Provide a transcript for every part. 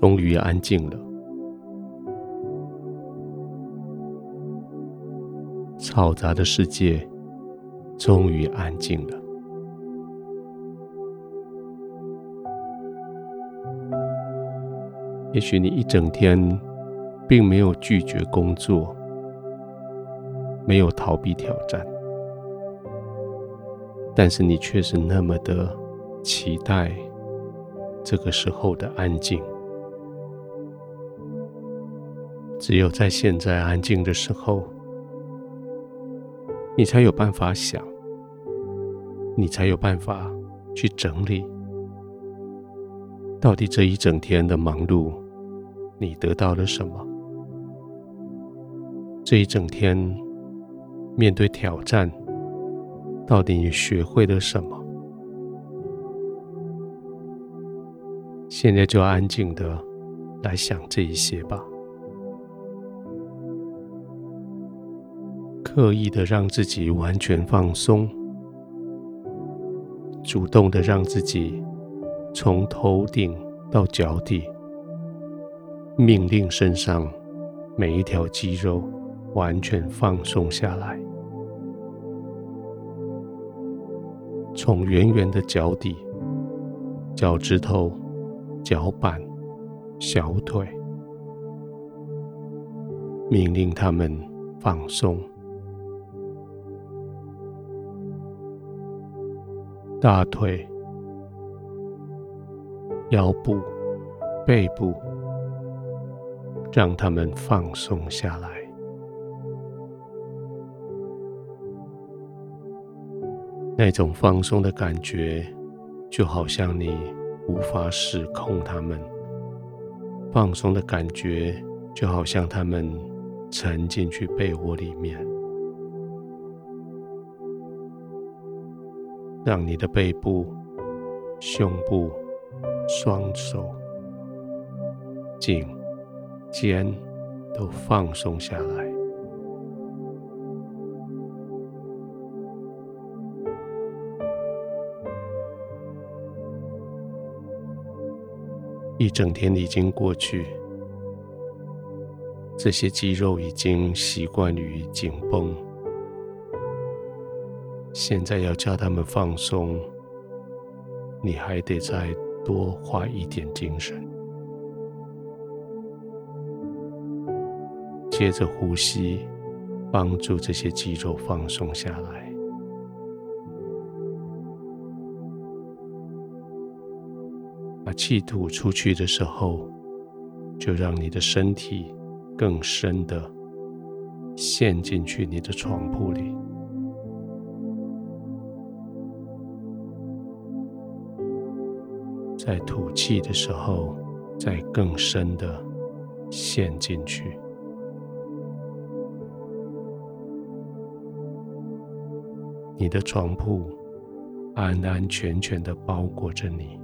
终于安静了。嘈杂的世界终于安静了。也许你一整天并没有拒绝工作，没有逃避挑战，但是你却是那么的期待这个时候的安静。只有在现在安静的时候，你才有办法想，你才有办法去整理，到底这一整天的忙碌，你得到了什么？这一整天面对挑战，到底你学会了什么？现在就安静的来想这一些吧。刻意的让自己完全放松，主动的让自己从头顶到脚底，命令身上每一条肌肉完全放松下来，从圆圆的脚底、脚趾头、脚板、小腿，命令他们放松。大腿、腰部、背部，让他们放松下来。那种放松的感觉，就好像你无法使控他们，放松的感觉就好像他们沉进去被窝里面，让你的背部、胸部、双手、颈、肩都放松下来。一整天已经过去，这些肌肉已经习惯于紧绷，现在要叫他们放松，你还得再多花一点精神。接着呼吸，帮助这些肌肉放松下来。把气吐出去的时候，就让你的身体更深的陷进去你的床铺里。在吐气的时候，再更深的陷进去。你的床铺安安全全的包裹着你。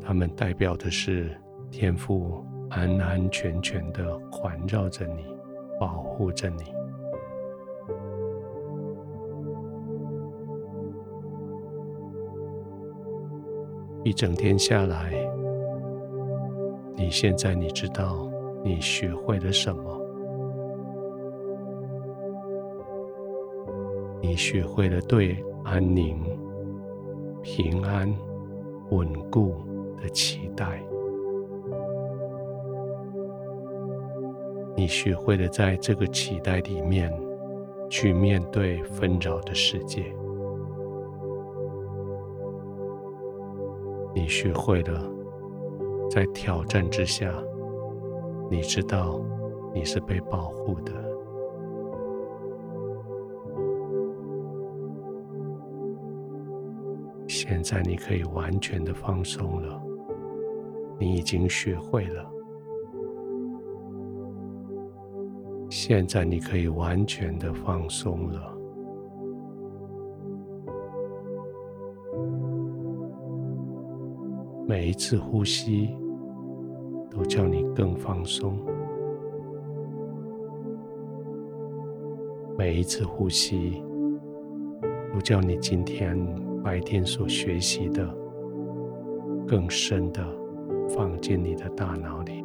它们代表的是天父安安全全地环绕着你，保护着你。一整天下来，你现在你知道你学会了什么？你学会了对安宁、平安、稳固的期待，你学会了在这个期待里面去面对纷扰的世界，你学会了在挑战之下，你知道你是被保护的。现在你可以完全的放松了，你已经学会了。现在你可以完全的放松了。每一次呼吸都叫你更放松，每一次呼吸都叫你今天白天所学习的更深的放进你的大脑里。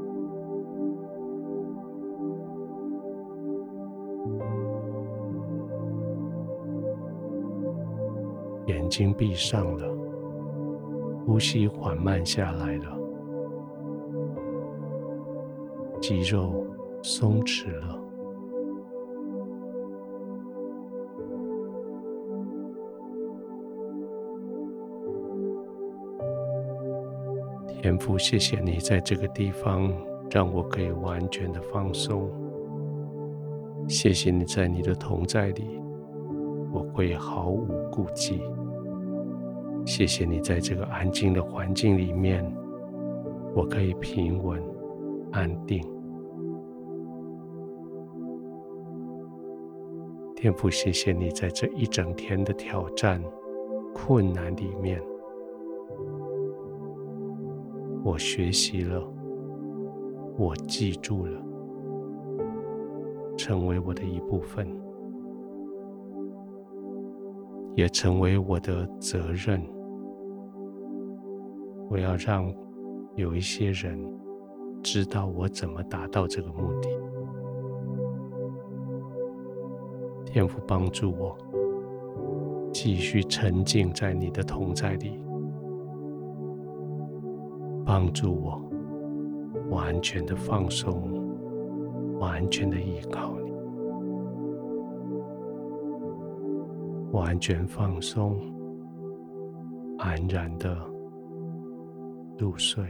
眼睛闭上了，呼吸缓慢下来了，肌肉松弛了，天父，谢谢你在这个地方让我可以完全的放松。谢谢你在你的同在里，我会毫无顾忌。谢谢你在这个安静的环境里面，我可以平稳、安定。天父，谢谢你在这一整天的挑战、困难里面，我学习了，我记住了，成为我的一部分，也成为我的责任。我要让有一些人知道我怎么达到这个目的。天父，帮助我继续沉浸在你的同在里，帮助我完全的放松，完全的依靠你，完全放松，安然的入睡。